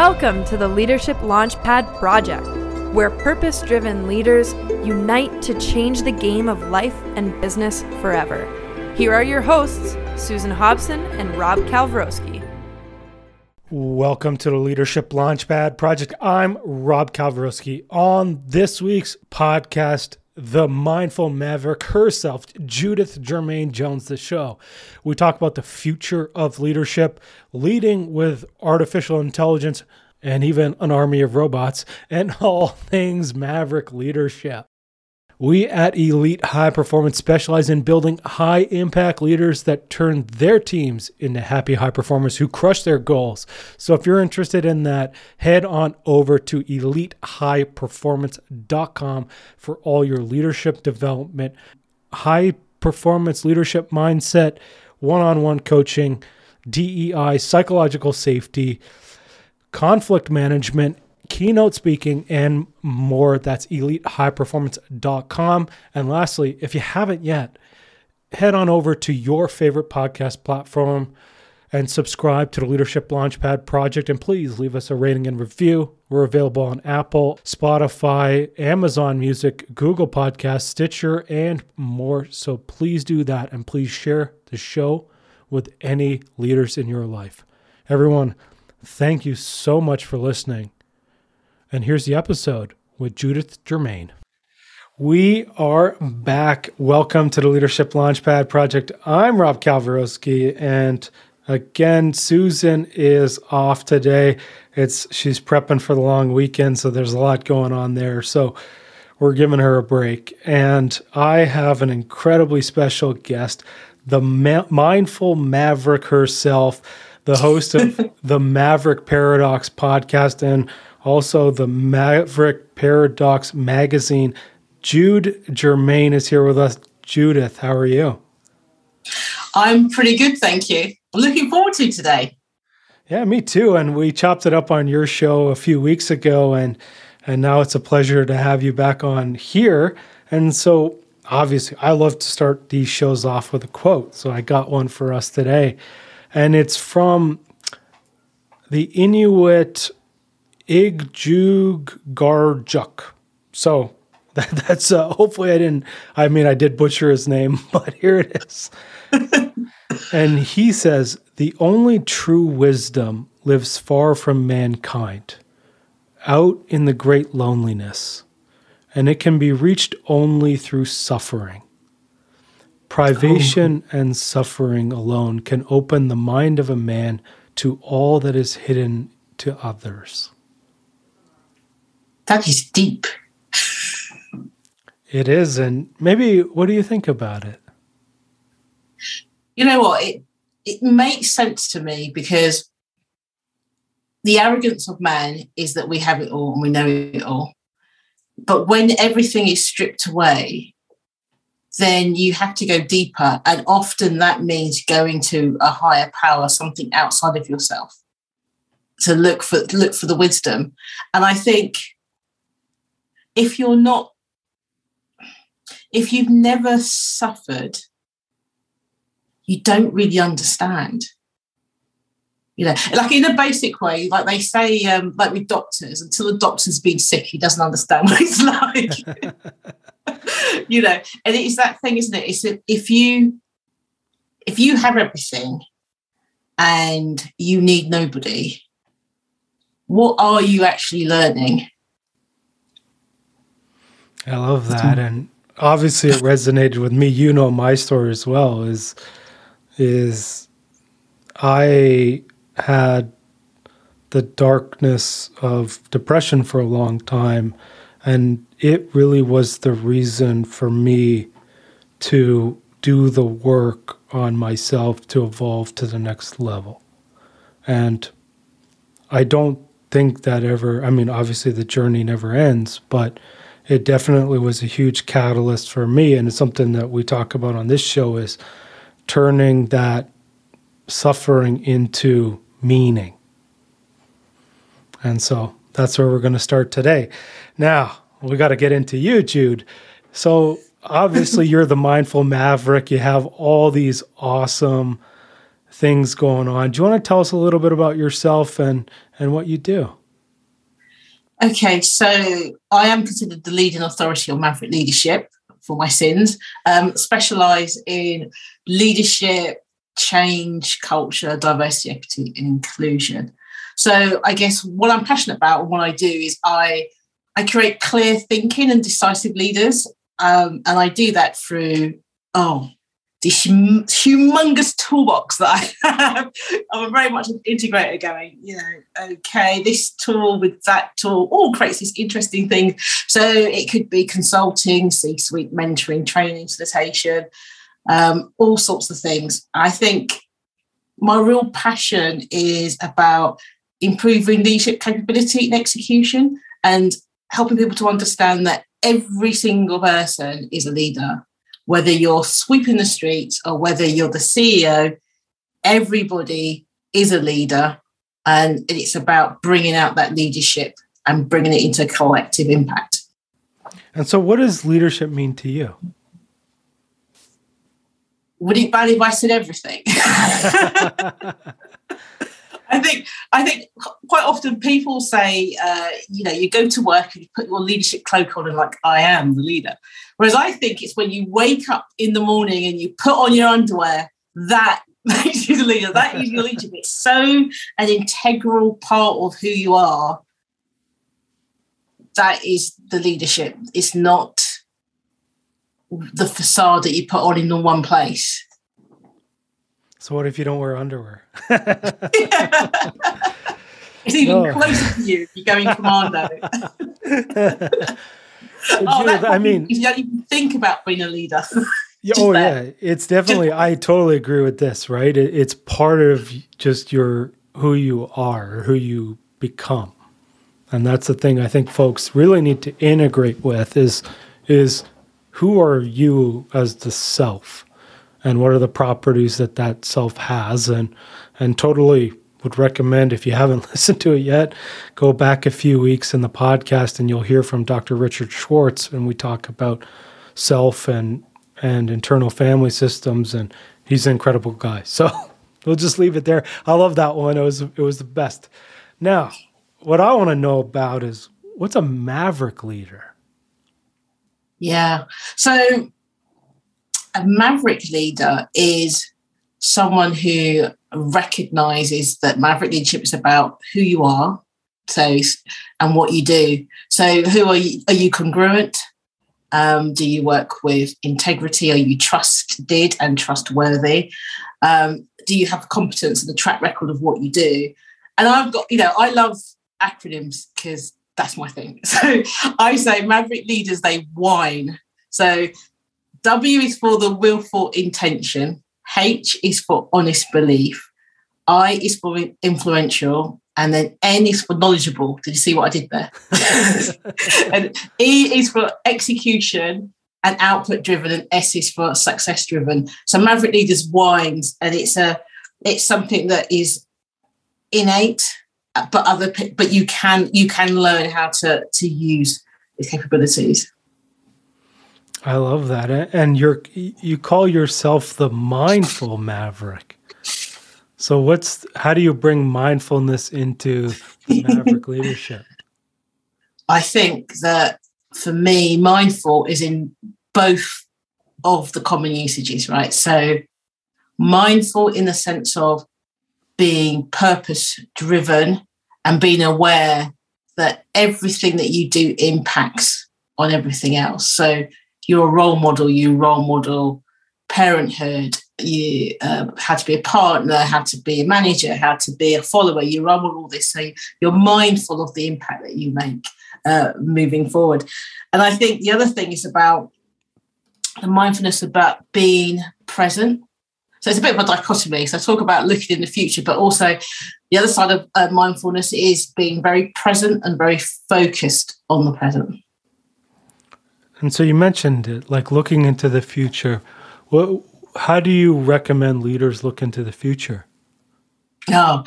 Welcome to the Leadership Launchpad Project, where purpose-driven leaders unite to change the game of life and business forever. Here are your hosts, Susan Hobson and Rob Kalwarowsky. Welcome to the Leadership Launchpad Project. I'm Rob Kalwarowsky. On this week's podcast, the mindful maverick herself, Judith Germain, joins the show. We talk about the future of leadership, leading with artificial intelligence and even an army of robots, and all things maverick leadership. We at Elite High Performance specialize in building high-impact leaders that turn their teams into happy high performers who crush their goals. So if you're interested in that, head on over to EliteHighPerformance.com for all your leadership development, high-performance leadership mindset, one-on-one coaching, DEI, psychological safety, conflict management, keynote speaking, and more. That's EliteHighPerformance.com. And lastly, if you haven't yet, head on over to your favorite podcast platform and subscribe to the Leadership Launchpad Project. And please leave us a rating and review. We're available on Apple, Spotify, Amazon Music, Google Podcasts, Stitcher, and more. So please do that. And please share the show with any leaders in your life. Everyone, thank you so much for listening. And here's the episode with Judith Germain. We are back. Welcome to the Leadership Launchpad Project. I'm Rob Kalwarowsky, and again, Susan is off today. She's prepping for the long weekend, so there's a lot going on there. So we're giving her a break. And I have an incredibly special guest, the mindful maverick herself, the host of the Maverick Paradox podcast, and also the Maverick Paradox magazine. Jude Germain is here with us. Judith, how are you? I'm pretty good, thank you. I'm looking forward to today. Yeah, me too. And we chopped it up on your show a few weeks ago, and now it's a pleasure to have you back on here. And so, obviously, I love to start these shows off with a quote, so I got one for us today. And it's from the Inuit Igjuggarjuk. So that's hopefully I did butcher his name, but here it is. And he says, "The only true wisdom lives far from mankind, out in the great loneliness, and it can be reached only through suffering. Privation and suffering alone can open the mind of a man to all that is hidden to others." That is deep. It is. And maybe, what do you think about it? You know what? It makes sense to me, because the arrogance of man is that we have it all and we know it all. But when everything is stripped away, then you have to go deeper. And often that means going to a higher power, something outside of yourself, to look for the wisdom. And I think, if you've never suffered, you don't really understand. You know, like in a basic way, like they say, like with doctors, until the doctor's been sick, he doesn't understand what it's like. You know, and it's that thing, isn't it? It's that if you have everything and you need nobody, what are you actually learning? I love that. And obviously it resonated with me. You know, my story as well is I had the darkness of depression for a long time, and it really was the reason for me to do the work on myself to evolve to the next level. And I don't think that obviously the journey never ends, but it definitely was a huge catalyst for me, and it's something that we talk about on this show, is turning that suffering into meaning. And so that's where we're going to start today. Now, we got to get into you, Jude. So obviously you're the mindful maverick. You have all these awesome things going on. Do you want to tell us a little bit about yourself and what you do? Okay, so I am considered the leading authority on Maverick leadership for my sins. Specialise in leadership, change, culture, diversity, equity, and inclusion. So I guess what I'm passionate about and what I do is I create clear thinking and decisive leaders, and I do that through this humongous toolbox that I have. I'm very much an integrator going, okay, this tool with that tool all creates this interesting thing. So it could be consulting, C-suite, mentoring, training, facilitation, all sorts of things. I think my real passion is about improving leadership capability and execution and helping people to understand that every single person is a leader. Whether you're sweeping the streets or whether you're the CEO, everybody is a leader, and it's about bringing out that leadership and bringing it into collective impact. And so what does leadership mean to you? Would it be bad if I said everything? I think quite often people say, you go to work and you put your leadership cloak on and like, I am the leader. Whereas I think it's when you wake up in the morning and you put on your underwear, that makes you the leader. That is your leadership. It's so an integral part of who you are. That is the leadership. It's not the facade that you put on in the one place. So what if you don't wear underwear? It's even closer to you if you're going commando. You don't even think about being a leader. Yeah. It's definitely, I totally agree with this, right? It's part of just who you are, who you become. And that's the thing I think folks really need to integrate with is who are you as the self? And what are the properties that self has? And totally would recommend, if you haven't listened to it yet, go back a few weeks in the podcast and you'll hear from Dr. Richard Schwartz, and we talk about self and internal family systems, and he's an incredible guy. So we'll just leave it there. I love that one. It was the best. Now, what I want to know about is, what's a maverick leader? Yeah. So a maverick leader is someone who recognizes that maverick leadership is about who you are, and what you do. So, who are you? Are you congruent? Do you work with integrity? Are you trusted and trustworthy? Do you have competence and a track record of what you do? And I've got, I love acronyms because that's my thing. So I say maverick leaders, they whine. So W is for the willful intention, H is for honest belief, I is for influential, and then N is for knowledgeable. Did you see what I did there? And E is for execution and output driven, and S is for success driven. So maverick leaders whines, and it's something that is innate, but you can learn how to use the capabilities. I love that. And you call yourself the mindful maverick. So how do you bring mindfulness into maverick leadership? I think that for me, mindful is in both of the common usages, right? So mindful in the sense of being purpose driven and being aware that everything that you do impacts on everything else. So you're a role model, you role model parenthood, you how to be a partner, how to be a manager, how to be a follower, you role model all this. So you're mindful of the impact that you make moving forward. And I think the other thing is about the mindfulness about being present. So it's a bit of a dichotomy. So I talk about looking in the future, but also the other side of mindfulness is being very present and very focused on the present. And so you mentioned it, like looking into the future. How do you recommend leaders look into the future? The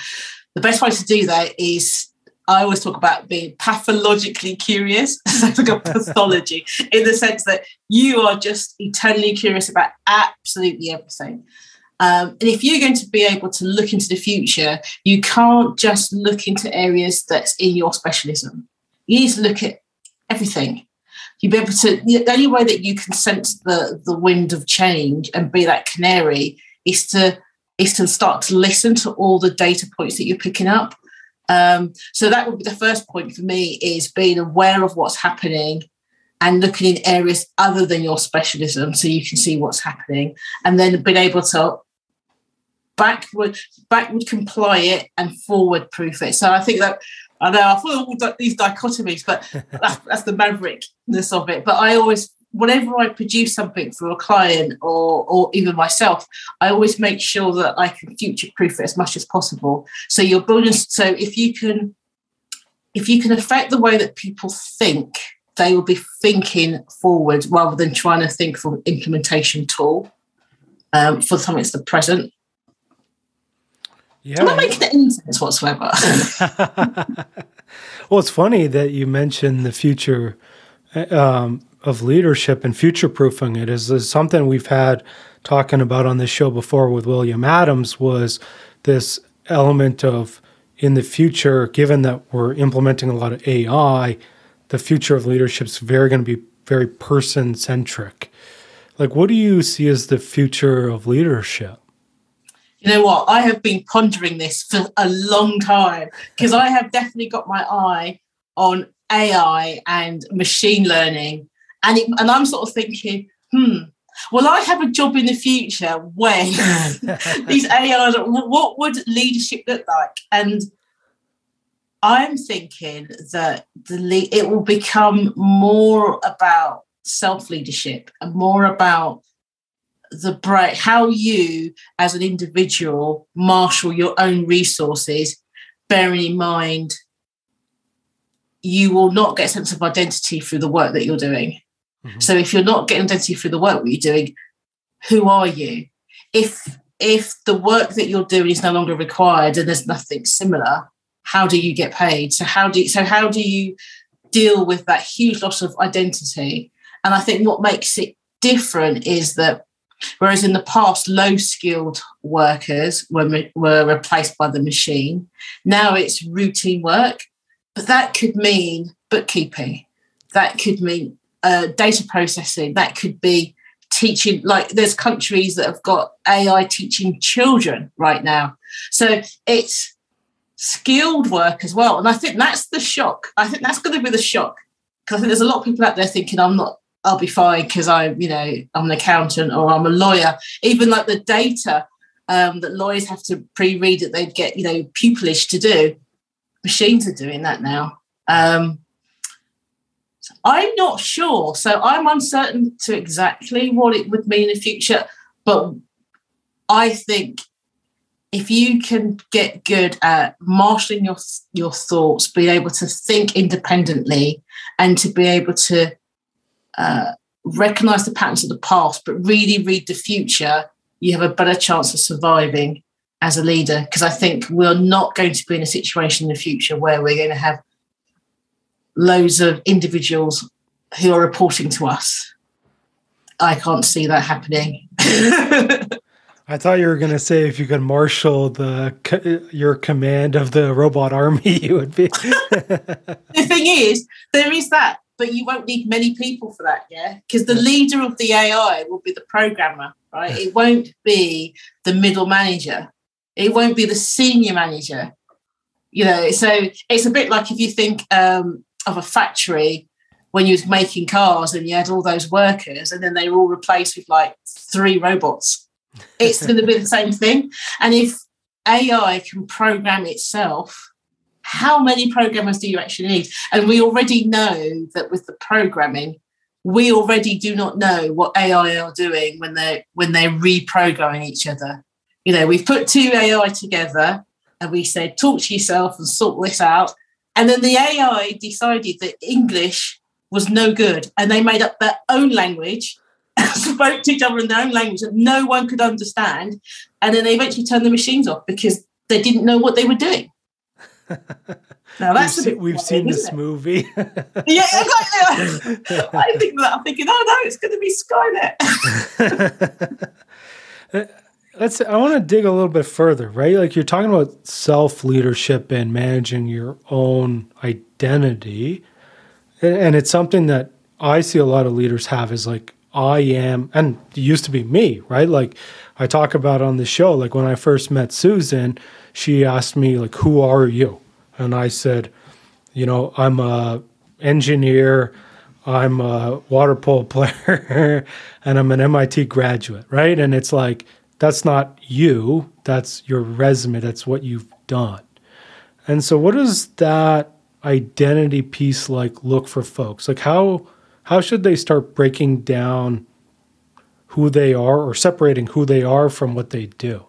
best way to do that is, I always talk about being pathologically curious. I talk about pathology in the sense that you are just eternally curious about absolutely everything. And if you're going to be able to look into the future, you can't just look into areas that's in your specialism. You need to look at everything. You'll be able to, the only way that you can sense the wind of change and be that canary is to start to listen to all the data points that you're picking up. So that would be the first point for me, is being aware of what's happening and looking in areas other than your specialism so you can see what's happening, and then being able to backward comply it and forward proof it. So I think that, I know I follow all these dichotomies, but that's the maverickness of it. But I always, whenever I produce something for a client or even myself, I always make sure that I can future proof it as much as possible. So you're building, so if you can affect the way that people think, they will be thinking forward rather than trying to think from an implementation tool for something that's the present. Yeah. I'm not making any sense whatsoever. Well, it's funny that you mentioned the future of leadership and future-proofing it. Is something we've had talking about on this show before with William Adams, was this element of, in the future, given that we're implementing a lot of AI, the future of leadership is very going to be very person-centric. Like, what do you see as the future of leadership? You know what? I have been pondering this for a long time, because I have definitely got my eye on AI and machine learning. And I'm sort of thinking, will I have a job in the future when these AIs, what would leadership look like? And I'm thinking that it will become more about self-leadership and more about how you as an individual marshal your own resources, bearing in mind you will not get a sense of identity through the work that you're doing. Mm-hmm. So if you're not getting identity through the work that you're doing, who are you? If the work that you're doing is no longer required and there's nothing similar, how do you get paid? So how do you deal with that huge loss of identity? And I think what makes it different is that whereas in the past low-skilled workers were replaced by the machine, now it's routine work, but that could mean bookkeeping, that could mean data processing, that could be teaching. Like, there's countries that have got AI teaching children right now. So it's skilled work as well, and I think that's the shock. I think that's going to be the shock, because I think there's a lot of people out there thinking, I'll be fine because I'm an accountant or I'm a lawyer. Even like the data that lawyers have to pre-read that they'd get, pupillage to do, machines are doing that now. I'm not sure. So I'm uncertain to exactly what it would mean in the future. But I think if you can get good at marshalling your thoughts, be able to think independently and to be able to recognize the patterns of the past, but really read the future, you have a better chance of surviving as a leader. Because I think we're not going to be in a situation in the future where we're going to have loads of individuals who are reporting to us. I can't see that happening. I thought you were going to say if you could marshal your command of the robot army, you would be. The thing is, there is that. But you won't need many people for that, yeah? Because the leader of the AI will be the programmer, right? Yeah. It won't be the middle manager. It won't be the senior manager. So it's a bit like if you think of a factory when you was making cars and you had all those workers and then they were all replaced with like 3 robots. It's going to be the same thing. And if AI can program itself, how many programmers do you actually need? And we already know that with the programming, we already do not know what AI are doing when they're reprogramming each other. We've put 2 AI together and we said, talk to yourself and sort this out. And then the AI decided that English was no good and they made up their own language and spoke to each other in their own language that no one could understand. And then they eventually turned the machines off because they didn't know what they were doing. Now that's we've seen this movie. Yeah, exactly. I think that I'm thinking, oh no, it's going to be Skynet. I want to dig a little bit further, right? Like you're talking about self-leadership and managing your own identity. And it's something that I see a lot of leaders have is like, I am, and it used to be me, right? Like I talk about on the show, like when I first met Susan, she asked me like, who are you? And I said, you know, I'm an engineer, I'm a water polo player, and I'm an MIT graduate, right? And it's like, that's not you, that's your resume, that's what you've done. And so what does that identity piece like look for folks? Like how should they start breaking down who they are or separating who they are from what they do?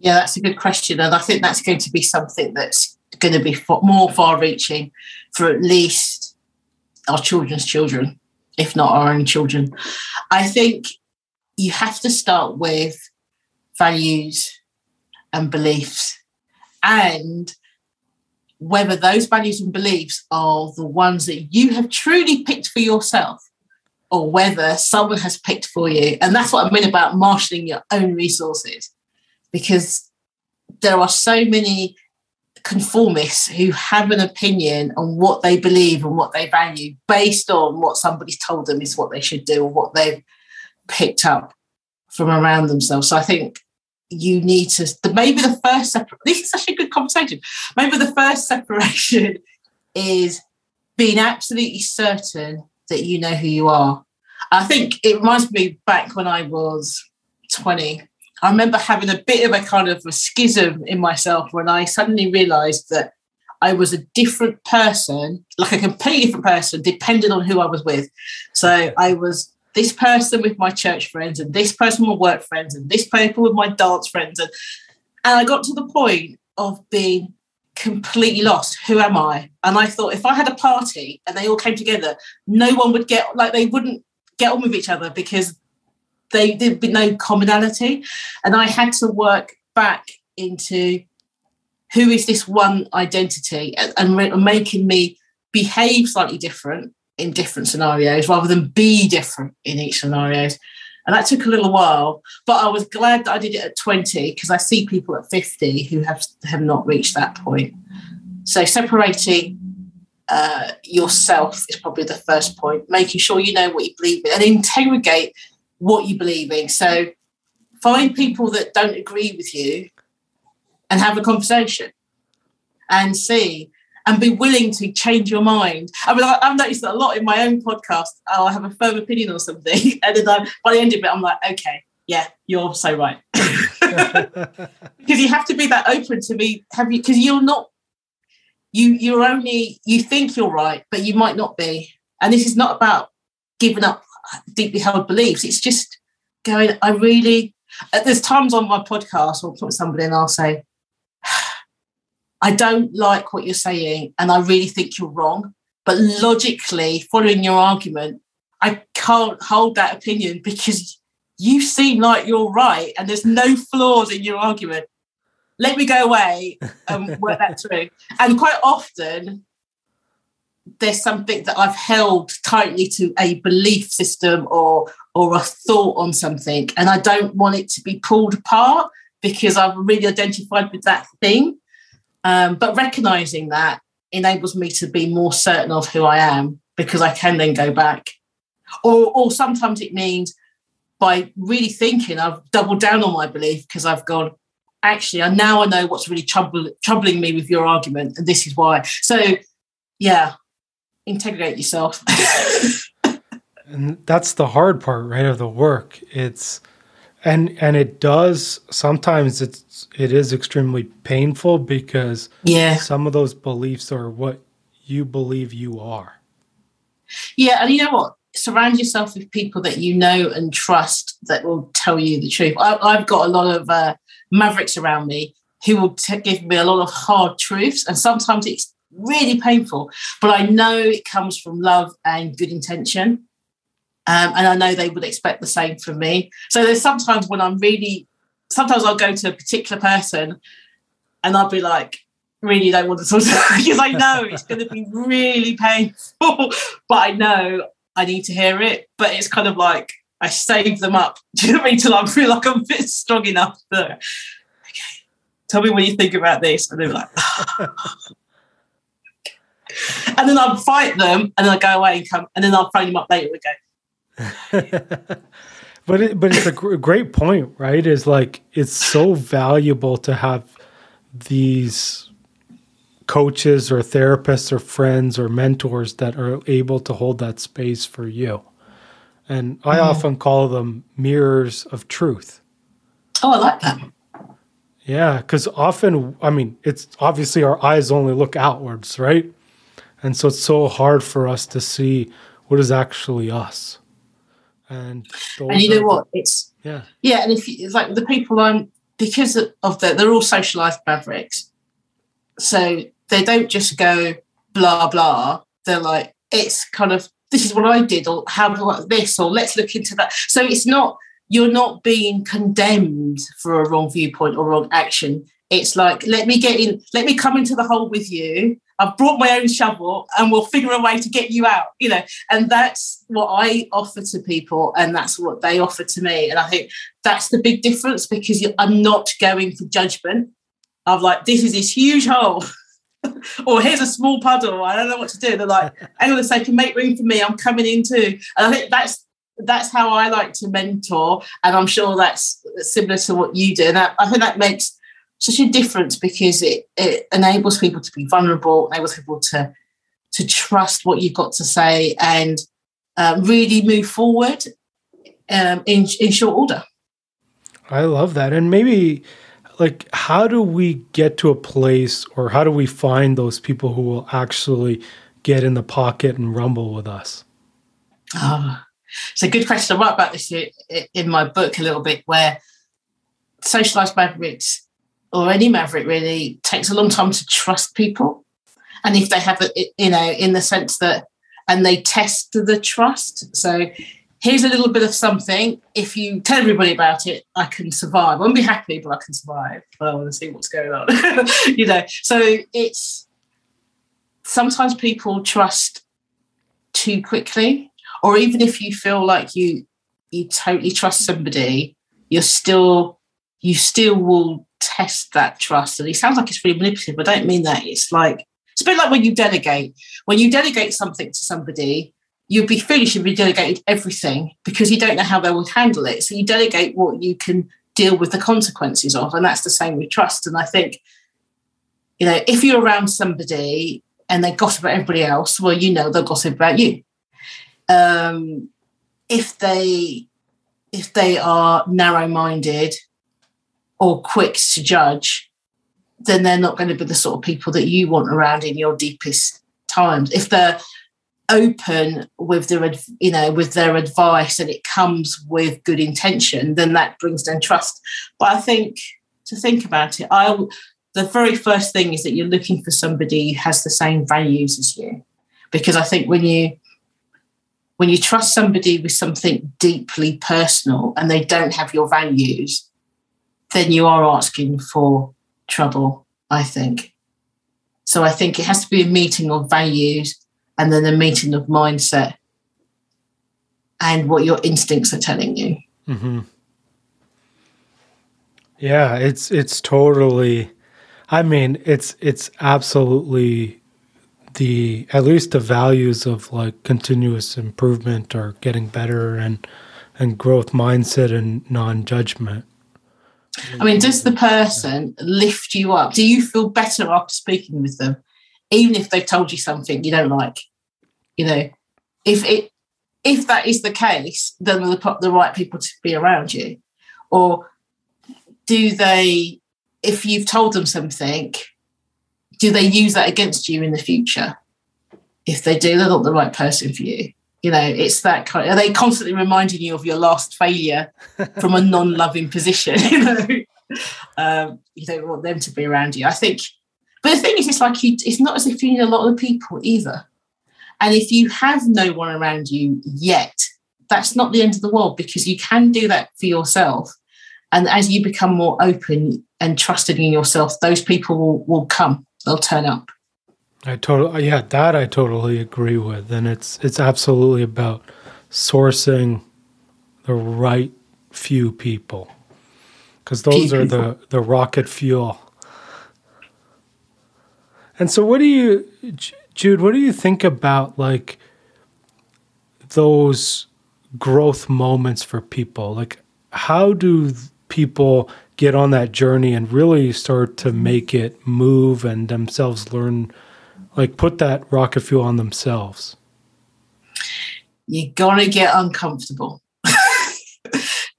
Yeah, that's a good question. And I think that's going to be something that's going to be more far-reaching for at least our children's children, if not our own children. I think you have to start with values and beliefs, and whether those values and beliefs are the ones that you have truly picked for yourself or whether someone has picked for you. And that's what I mean about marshalling your own resources, because there are so many conformists who have an opinion on what they believe and what they value based on what somebody's told them is what they should do or what they've picked up from around themselves. So I think you need to, maybe the first separation, this is such a good conversation, maybe the first separation is being absolutely certain that you know who you are. I think it reminds me back when I was 20, I remember having a bit of a kind of a schism in myself when I suddenly realised that I was a different person, like a completely different person, depending on who I was with. So I was this person with my church friends and this person with my work friends and this person with my dance friends. And I got to the point of being completely lost. Who am I? And I thought if I had a party and they all came together, no one would get, like they wouldn't get on with each other because there'd be no commonality. And I had to work back into who is this one identity and making me behave slightly different in different scenarios rather than be different in each scenario. And that took a little while, but I was glad that I did it at 20 because I see people at 50 who have not reached that point. So separating yourself is probably the first point, making sure you know what you believe in and interrogate what you believe in. So find people that don't agree with you and have a conversation and see and be willing to change your mind. I mean, I've noticed that a lot in my own podcast. I'll have a firm opinion on something. And then by the end of it, I'm like, okay, yeah, you're so right. Because you have to be that open to be, because you're not, you think you're right, but you might not be. And this is not about giving up deeply held beliefs. It's just going, there's times on my podcast I'll put somebody and I'll say, I don't like what you're saying and I really think you're wrong, but logically following your argument, I can't hold that opinion because you seem like you're right and there's no flaws in your argument. Let me go away and work that through. And quite often there's something that I've held tightly to a belief system or a thought on something, and I don't want it to be pulled apart because I've really identified with that thing. But recognising that enables me to be more certain of who I am because I can then go back. Or sometimes it means by really thinking, I've doubled down on my belief because I've gone, actually, I know what's really troubling me with your argument and this is why. So, yeah, integrate yourself. And that's the hard part, right, of the work. And it does, sometimes it is extremely painful because some of those beliefs are what you believe you are. Yeah, and you know what? Surround yourself with people that you know and trust that will tell you the truth. I've got a lot of mavericks around me who will give me a lot of hard truths, and sometimes it's really painful, but I know it comes from love and good intention. And I know they would expect the same from me. So there's sometimes when sometimes I'll go to a particular person and I'll be like, really don't want to talk to them because I know it's going to be really painful, but I know I need to hear it. But it's kind of like, I save them up. Do you know what I mean? Till I feel like I'm fit, strong enough. Okay, tell me what you think about this. And they're like, and then I'll fight them, and then I go away and come, and then I'll phone them up later and go. But it's a great point, right? Is like it's so valuable to have these coaches or therapists or friends or mentors that are able to hold that space for you. And I often call them mirrors of truth. Oh, I like that. Yeah, because often, I mean, it's obviously our eyes only look outwards, right? And so it's so hard for us to see what is actually us. And you know what? It's yeah. And if you, it's like the people because of that, they're all socialized mavericks, so they don't just go blah blah. They're like, it's kind of, this is what I did, or how do I like this, or let's look into that. So it's not, you're not being condemned for a wrong viewpoint or wrong action. It's like, let me get in, let me come into the hole with you. I've brought my own shovel and we'll figure a way to get you out, you know. And that's what I offer to people and that's what they offer to me. And I think that's the big difference, because I'm not going for judgment. I'm like, this is this huge hole. Or here's a small puddle, I don't know what to do. They're like, hang on a second, make room for me, I'm coming in too. And I think that's how I like to mentor, and I'm sure that's similar to what you do. And I think that makes such a difference, because it enables people to be vulnerable, enables people to trust what you've got to say, and really move forward in short order. I love that. And maybe, like, how do we get to a place, or how do we find those people who will actually get in the pocket and rumble with us? It's a good question. I write about this in my book a little bit, where socialized mavericks, or any maverick really, takes a long time to trust people. And if they have, in the sense that, and they test the trust. So here's a little bit of something. If you tell everybody about it, I can survive. I won't be happy, but I can survive. I want to see what's going on, you know. So it's, sometimes people trust too quickly, or even if you feel like you totally trust somebody, you still will test that trust. And it sounds like it's really manipulative, but I don't mean that. It's like, it's a bit like when you delegate. When you delegate something to somebody, you'd be foolish if you delegated everything, because you don't know how they would handle it. So you delegate what you can deal with the consequences of, and that's the same with trust. And I think, you know, if you're around somebody and they gossip about everybody else, well, you know they'll gossip about you. If they are narrow-minded or quick to judge, then they're not going to be the sort of people that you want around in your deepest times. If they're open with their advice and it comes with good intention, then that brings down trust. But I think to think about it, the very first thing is that you're looking for somebody who has the same values as you, because I think when you trust somebody with something deeply personal and they don't have your values, then you are asking for trouble, I think. So I think it has to be a meeting of values, and then a meeting of mindset and what your instincts are telling you. Mm-hmm. Yeah, it's totally, I mean, it's absolutely at least the values of like continuous improvement or getting better and growth mindset and non-judgment. I mean, does the person lift you up? Do you feel better after speaking with them, even if they've told you something you don't like? You know, if that is the case, then they're the right people to be around you. Or do they, if you've told them something, do they use that against you in the future? If they do, they're not the right person for you. You know, it's that kind of, are they constantly reminding you of your last failure from a non-loving position? You know, you don't want them to be around you. I think, but the thing is, it's like it's not as if you need a lot of people either. And if you have no one around you yet, that's not the end of the world, because you can do that for yourself. And as you become more open and trusting in yourself, those people will come. They'll turn up. I totally agree with. And it's absolutely about sourcing the right few people, because those are the rocket fuel. And so what do you, Jude, what do you think about like those growth moments for people? Like how do people get on that journey and really start to make it move and themselves learn, like put that rocket fuel on themselves? You're going to get uncomfortable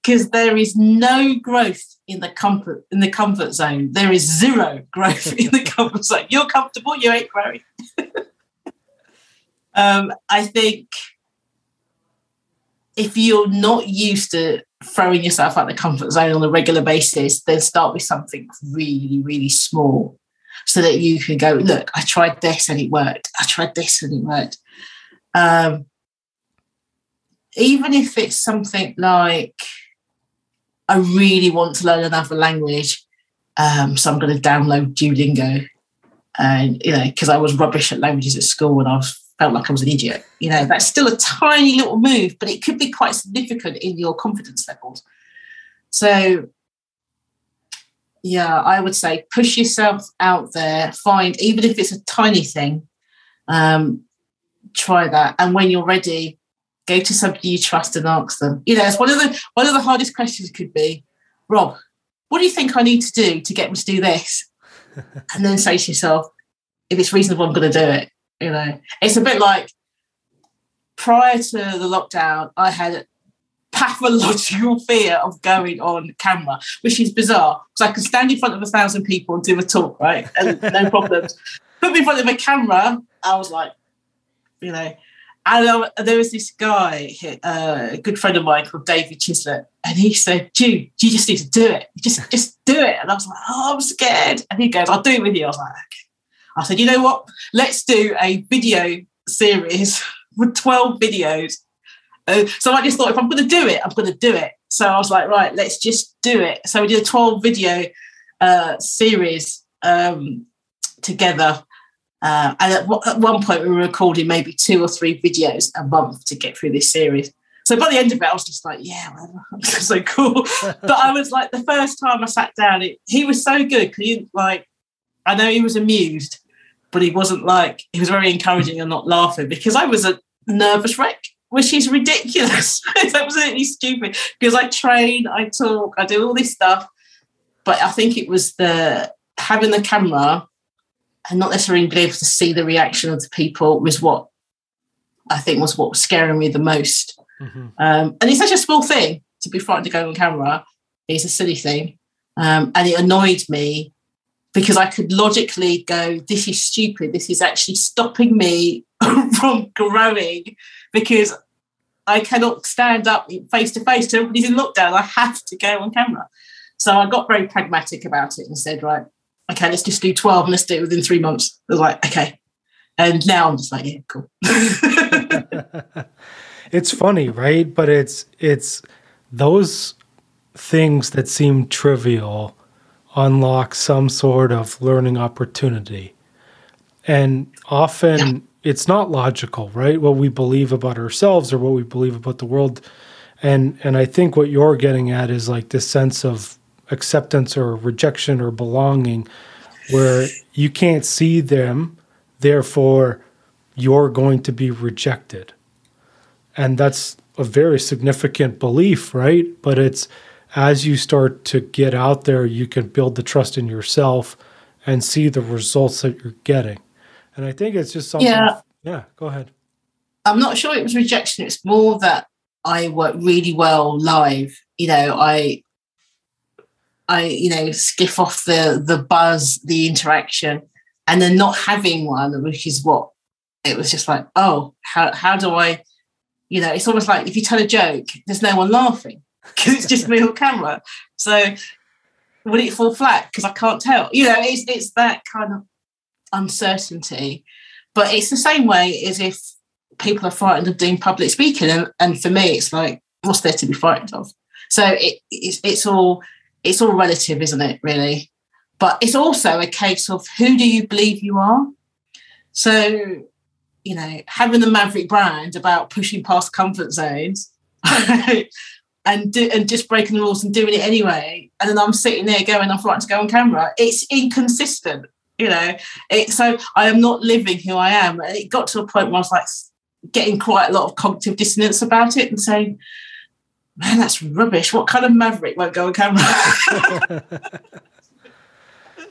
because there is no growth in the comfort zone. There is zero growth in the comfort zone. You're comfortable, you ain't growing. I think if you're not used to throwing yourself out the comfort zone on a regular basis, then start with something really, really small so that you can go, look, I tried this and it worked. I tried this and it worked. Even if it's something like, I really want to learn another language, so I'm going to download Duolingo, and because I was rubbish at languages at school and I felt like I was an idiot. That's still a tiny little move, but it could be quite significant in your confidence levels. So, yeah, I would say push yourself out there. Find, even if it's a tiny thing, try that, and when you're ready, go to somebody you trust and ask them. It's one of the hardest questions could be, Rob, what do you think I need to do to get me to do this? And then say to yourself, if it's reasonable, I'm going to do it. It's a bit like prior to the lockdown, I had a pathological fear of going on camera, which is bizarre because I can stand in front of 1,000 people and do a talk, right? And no problems. Put me in front of a camera, I was like, And there was this guy, a good friend of mine called David Chislett, and he said, Jude, you just need to do it. Just do it. And I was like, I'm scared. And he goes, I'll do it with you. I was like, okay. I said, you know what? Let's do a video series with 12 videos. So I just thought, if I'm going to do it, I'm going to do it. So I was like, right, let's just do it. So we did a 12-video series together. And at one point we were recording maybe 2 or 3 videos a month to get through this series. So by the end of it, I was just like, yeah, whatever. So cool. But I was like, the first time I sat down, he was so good because he, I know he was amused, but he wasn't he was very encouraging and not laughing because I was a nervous wreck, which is ridiculous. It's absolutely stupid because I train, I talk, I do all this stuff. But I think it was having the camera and not necessarily being able to see the reaction of the people was what I think was what was scaring me the most. Mm-hmm. And it's such a small thing to be frightened to go on camera. It's a silly thing. And it annoyed me because I could logically go, this is stupid. This is actually stopping me from growing because I cannot stand up face to face to everybody's in lockdown. I have to go on camera. So I got very pragmatic about it and said, right, okay, let's just do 12 and let's do it within 3 months. I was like, okay. And now I'm just like, yeah, cool. It's funny, right? But it's those things that seem trivial unlock some sort of learning opportunity. And often It's not logical, right? What we believe about ourselves or what we believe about the world. And I think what you're getting at is like this sense of acceptance or rejection or belonging where you can't see them, therefore you're going to be rejected. And that's a very significant belief, right? But it's as you start to get out there, you can build the trust in yourself and see the results that you're getting. And I think it's just something. Yeah, go ahead. I'm not sure it was rejection. It's more that I work really well live. I skiff off the buzz, the interaction, and then not having one, which is what it was just like, oh, how do I, it's almost like if you tell a joke, there's no one laughing because it's just me on camera. So would it fall flat? Because I can't tell. It's that kind of uncertainty. But it's the same way as if people are frightened of doing public speaking. And for me, it's like, what's there to be frightened of? So it's all relative, isn't it, really? But it's also a case of who do you believe you are? So, having the Maverick brand about pushing past comfort zones, and just breaking the rules and doing it anyway. And then I'm sitting there going, I'd like to go on camera. It's inconsistent, you know. So I am not living who I am. And it got to a point where I was like getting quite a lot of cognitive dissonance about it and saying, man, that's rubbish. What kind of maverick won't go on camera? How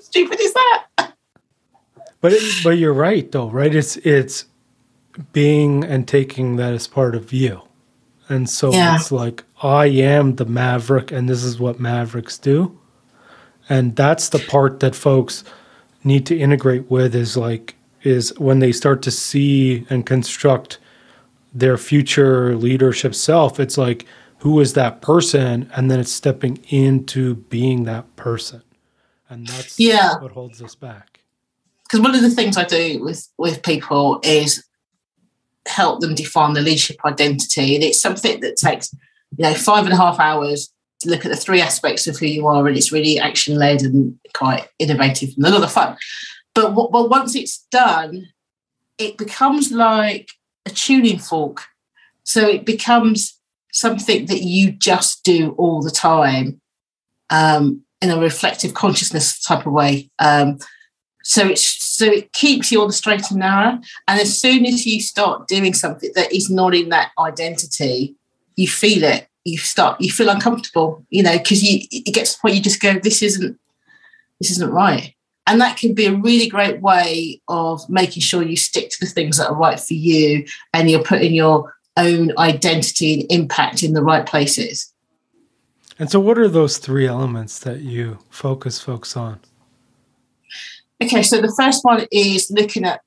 stupid is that? But you're right, though, right? It's being and taking that as part of you. And so It's like, I am the maverick, and this is what mavericks do. And that's the part that folks need to integrate with is when they start to see and construct their future leadership self, it's like, who is that person? And then it's stepping into being that person. And that's what holds us back. Because one of the things I do with people is help them define the leadership identity. And it's something that takes, 5.5 hours to look at the three aspects of who you are. And it's really action-led and quite innovative and a lot of fun. But once it's done, it becomes like a tuning fork. So it becomes something that you just do all the time in a reflective consciousness type of way. So it keeps you on the straight and narrow. And as soon as you start doing something that is not in that identity, you feel it. You feel uncomfortable, because it gets to the point you just go, this isn't right. And that can be a really great way of making sure you stick to the things that are right for you and you're putting your own identity and impact in the right places. And so what are those three elements that you focus folks on? Okay, so the first one is looking at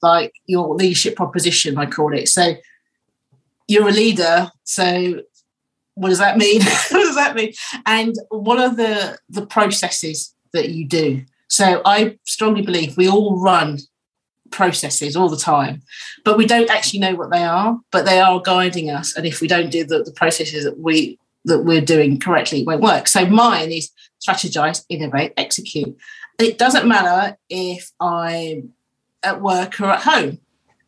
your leadership proposition, I call it. So you're a leader, so what does that mean? And what are the processes that you do? So I strongly believe we all run processes all the time, but we don't actually know what they are, but they are guiding us. And if we don't do the processes that we're doing correctly, it won't work. So mine is strategize, innovate, execute. It doesn't matter if I'm at work or at home,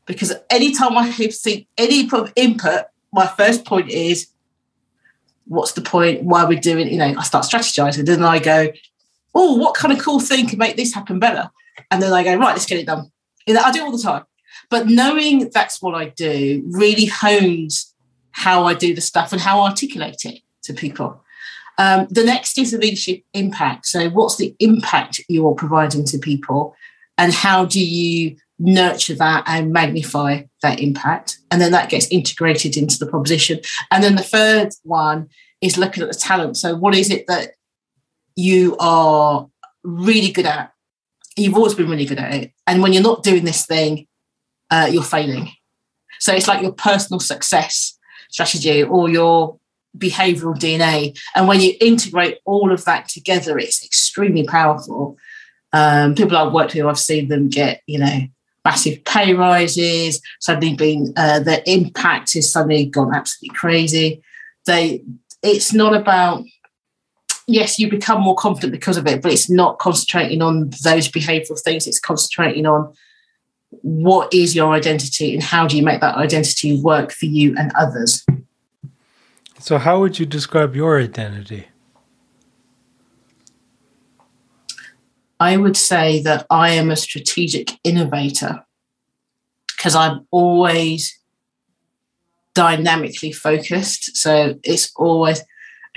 because anytime I see any input, my first point is, what's the point? Why are we doing? I start strategizing, then I go, oh, what kind of cool thing can make this happen better? And then I go, right, let's get it done. I do all the time. But knowing that's what I do really hones how I do the stuff and how I articulate it to people. The next is the leadership impact. So what's the impact you're providing to people and how do you nurture that and magnify that impact? And then that gets integrated into the proposition. And then the third one is looking at the talent. So what is it that you are really good at? You've always been really good at it. And when you're not doing this thing, you're failing. So it's like your personal success strategy or your behavioural DNA. And when you integrate all of that together, it's extremely powerful. People I've worked with, I've seen them get, massive pay rises, suddenly being, their impact has suddenly gone absolutely crazy. It's not about... Yes, you become more confident because of it, but it's not concentrating on those behavioural things. It's concentrating on what is your identity and how do you make that identity work for you and others. So how would you describe your identity? I would say that I am a strategic innovator because I'm always dynamically focused. So it's always...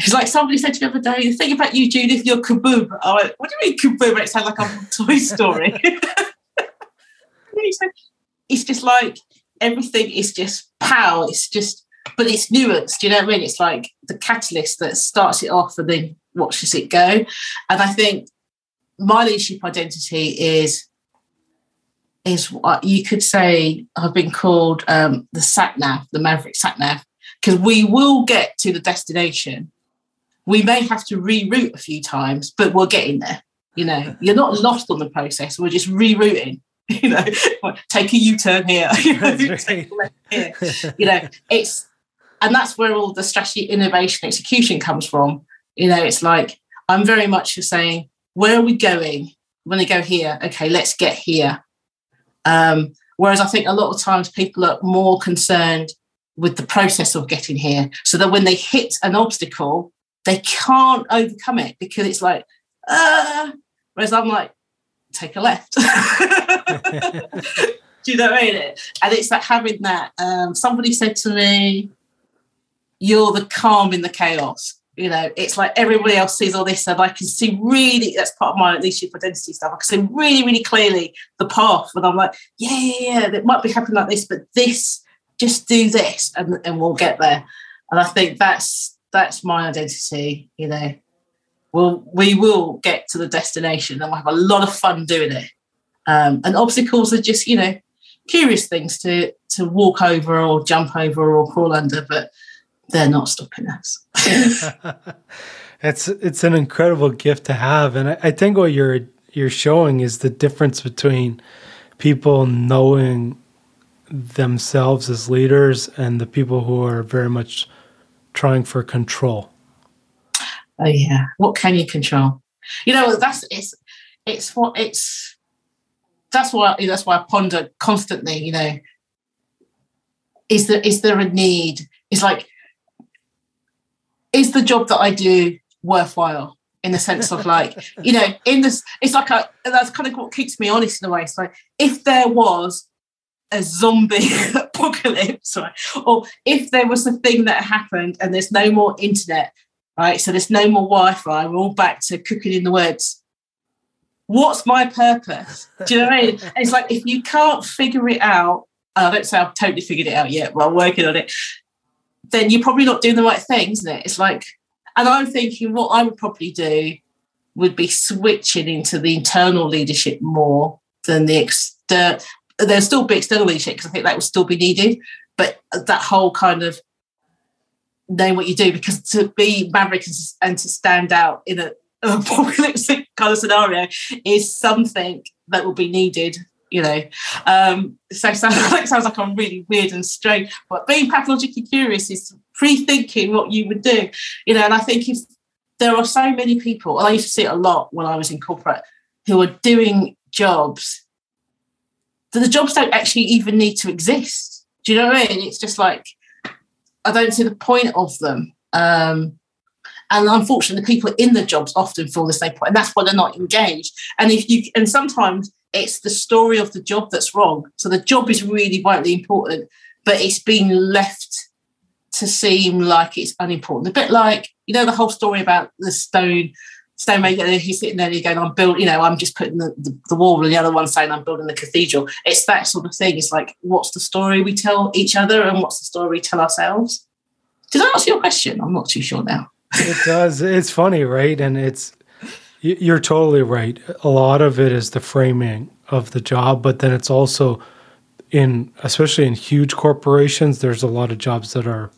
Because somebody said to me the other day, the thing about you, Judith, you're kaboom. I went, what do you mean kaboom? It sounds like I'm from Toy Story. It's just like everything is just pow. It's just, but it's nuanced, you know what I mean? It's like the catalyst that starts it off and then watches it go. And I think my leadership identity is what you could say I've been called the sat-nav, the maverick sat-nav, because we will get to the destination. We may have to reroute a few times, but we're getting there. You're not lost on the process. We're just rerouting, take a U-turn here. Take a left here. And that's where all the strategy, innovation, execution comes from. It's like, I'm very much just saying, where are we going? We're going to go here. Okay, let's get here. Whereas I think a lot of times people are more concerned with the process of getting here, so that when they hit an obstacle, they can't overcome it, because it's like, whereas I'm like, take a left. Do you know what I mean? And it's like having that. Somebody said to me, you're the calm in the chaos. You know, it's like everybody else sees all this stuff. I can see really, that's part of my leadership identity stuff. I can see really, really clearly the path. And I'm like, yeah, it might be happening like this, but this, just do this and we'll get there. And I think that's my identity, you know. We will get to the destination and we'll have a lot of fun doing it. And obstacles are just, you know, curious things to walk over or jump over or crawl under, but they're not stopping us. It's an incredible gift to have. And I think what you're showing is the difference between people knowing themselves as leaders and the people who are very much trying for control. Oh yeah. What can you control? You know, that's why I ponder constantly, you know, is there a need? It's like, is the job that I do worthwhile in the sense of like, you know, in this, it's like, that's kind of what keeps me honest in a way. It's like, if there was a zombie apocalypse, right? Or if there was a thing that happened and there's no more internet, right? So there's no more Wi-Fi, we're all back to cooking in the woods. What's my purpose? Do you know what I mean? It's like, if you can't figure it out, I don't say I've totally figured it out yet, but I'm working on it, then you're probably not doing the right thing, isn't it? It's like, and I'm thinking what I would probably do would be switching into the internal leadership more than the external. There'll still be external leadership because I think that will still be needed, but that whole kind of knowing what you do, because to be maverick and to stand out in an apocalyptic kind of scenario is something that will be needed, you know. Sounds like I'm really weird and strange, but being pathologically curious is pre-thinking what you would do, you know. And I think if there are so many people, and I used to see it a lot when I was in corporate, who are doing jobs that the jobs don't actually even need to exist. Do you know what I mean? It's just like, I don't see the point of them. And unfortunately, the people in the jobs often feel the same point, and that's why they're not engaged. And sometimes it's the story of the job that's wrong. So the job is really vitally important, but it's been left to seem like it's unimportant. A bit like, you know, the whole story about the stonemaker, he's sitting there and he's going, I'm building, you know, I'm just putting the wall, and the other one's saying, I'm building the cathedral. It's that sort of thing. It's like, what's the story we tell each other and what's the story we tell ourselves? Did I answer your question? I'm not too sure now. It does. It's funny, right? And you're totally right. A lot of it is the framing of the job, but then it's also especially in huge corporations, there's a lot of jobs that are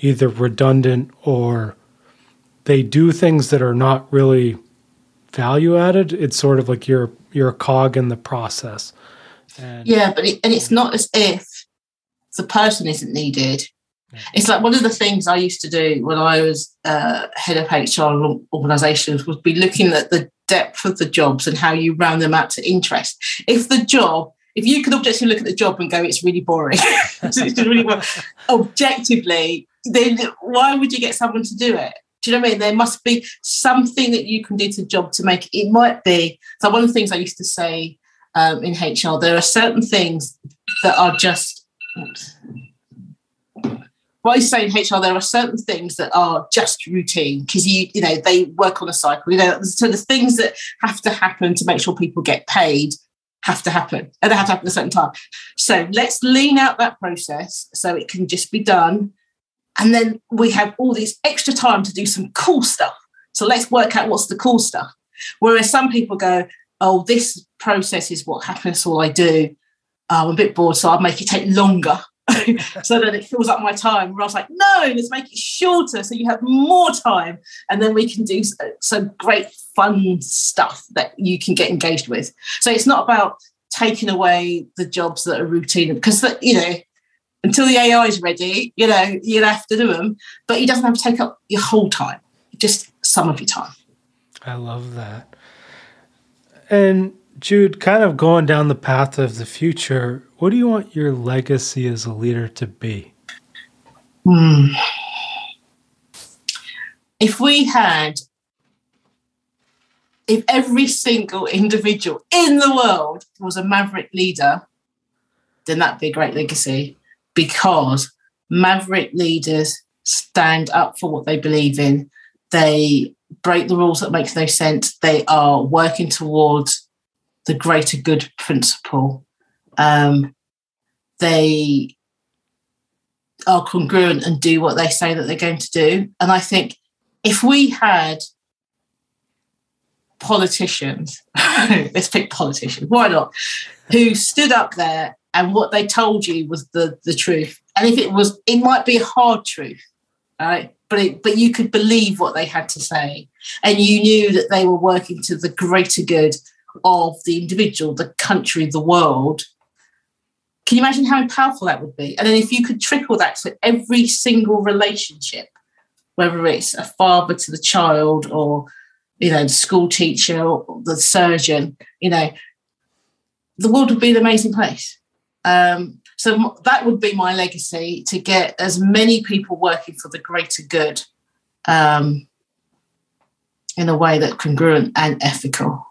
either redundant or they do things that are not really value added. It's sort of like you're a cog in the process. But it's not as if the person isn't needed. Yeah. It's like one of the things I used to do when I was head of HR organisations would be looking at the depth of the jobs and how you round them out to interest. If you could objectively look at the job and go, it's really boring, it's really boring. Objectively, then why would you get someone to do it? Do you know what I mean? There must be something that you can do to the job to make it. It might be, so one of the things I used to say in HR, there are certain things that are just, routine, because you know, they work on a cycle. You know, so the things that have to happen to make sure people get paid have to happen, and they have to happen at a certain time. So let's lean out that process so it can just be done. And then we have all this extra time to do some cool stuff. So let's work out what's the cool stuff. Whereas some people go, oh, this process is what happens, all I do. I'm a bit bored, so I'll make it take longer so that it fills up my time. Where I was like, no, let's make it shorter so you have more time. And then we can do some great fun stuff that you can get engaged with. So it's not about taking away the jobs that are routine, because, you know, until the AI is ready, you know, you'll have to do them, but it doesn't have to take up your whole time, just some of your time. I love that. And Jude, kind of going down the path of the future, what do you want your legacy as a leader to be? If we had, if every single individual in the world was a maverick leader, then that'd be a great legacy, because maverick leaders stand up for what they believe in. They break the rules that make no sense. They are working towards the greater good principle. They are congruent and do what they say that they're going to do. And I think if we had politicians, let's pick politicians, why not, who stood up there and what they told you was the truth. And if it was, it might be a hard truth, right? But you could believe what they had to say. And you knew that they were working to the greater good of the individual, the country, the world. Can you imagine how powerful that would be? And then if you could trickle that to every single relationship, whether it's a father to the child or, you know, the school teacher or the surgeon, you know, the world would be an amazing place. So that would be my legacy, to get as many people working for the greater good in a way that's congruent and ethical.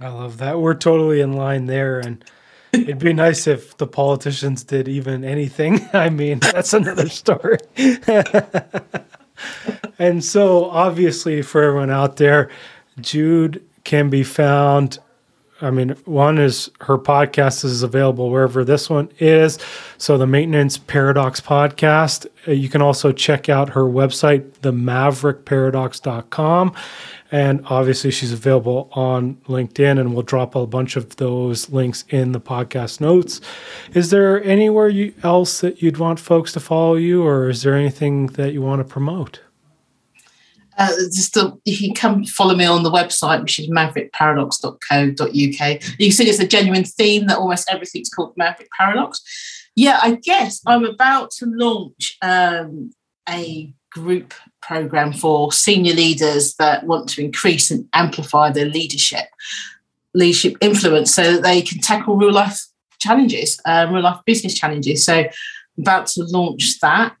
I love that. We're totally in line there. And it'd be nice if the politicians did even anything. I mean, that's another story. And so obviously for everyone out there, Jude can be found. I mean, one is her podcast is available wherever this one is. So the Maintenance Paradox podcast. You can also check out her website, themaverickparadox.com. And obviously she's available on LinkedIn, and we'll drop a bunch of those links in the podcast notes. Is there anywhere else that you'd want folks to follow you, or is there anything that you want to promote? You can come follow me on the website, which is maverickparadox.co.uk. You can see it's a genuine theme that almost everything's called Maverick Paradox. Yeah, I guess I'm about to launch a group program for senior leaders that want to increase and amplify their leadership influence, so that they can tackle real life business challenges. So I'm about to launch that.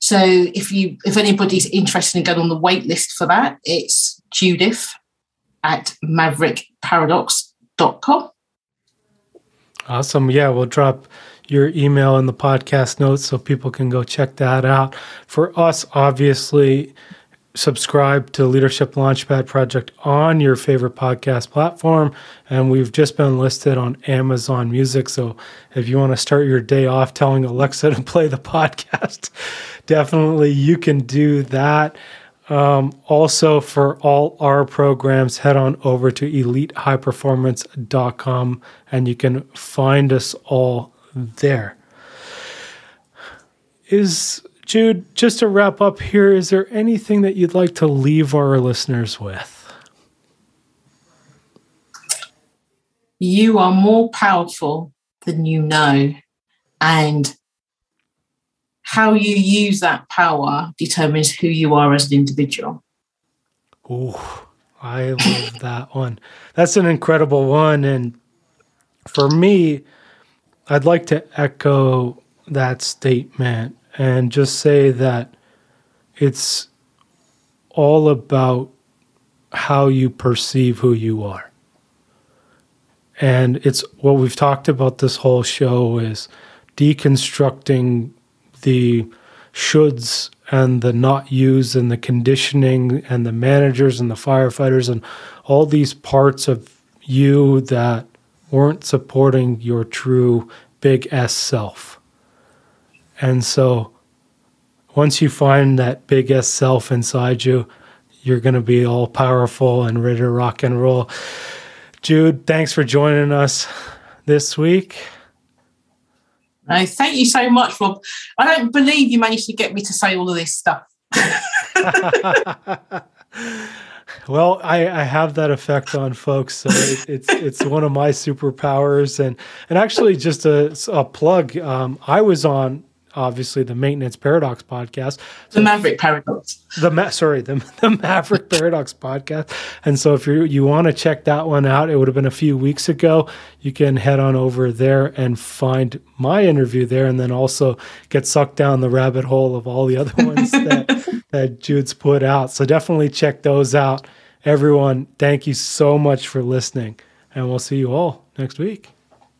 So if anybody's interested in going on the wait list for that, it's judith@maverickparadox.com. Awesome. Yeah, we'll drop your email in the podcast notes so people can go check that out. For us, obviously, subscribe to Leadership Launchpad Project on your favorite podcast platform. And we've just been listed on Amazon Music. So if you want to start your day off telling Alexa to play the podcast, definitely you can do that. Also, for all our programs, head on over to EliteHighPerformance.com and you can find us all there. Jude, just to wrap up here, is there anything that you'd like to leave our listeners with? You are more powerful than you know, and how you use that power determines who you are as an individual. Oh, I love that one. That's an incredible one. And for me, I'd like to echo that statement and just say that it's all about how you perceive who you are. And it's what we've talked about this whole show is deconstructing the shoulds and the not yous and the conditioning and the managers and the firefighters and all these parts of you that weren't supporting your true big S self. And so once you find that big S self inside you, you're going to be all powerful and ready to rock and roll. Jude, thanks for joining us this week. No, thank you so much, Rob. I don't believe you managed to get me to say all of this stuff. Well, I have that effect on folks, so it's one of my superpowers. And actually, just a plug, I was on obviously the Maintenance Paradox podcast. The Maverick Paradox. The Maverick Paradox podcast. And so if you want to check that one out, it would have been a few weeks ago. You can head on over there and find my interview there, and then also get sucked down the rabbit hole of all the other ones that Jude's put out. So definitely check those out. Everyone, thank you so much for listening, and we'll see you all next week.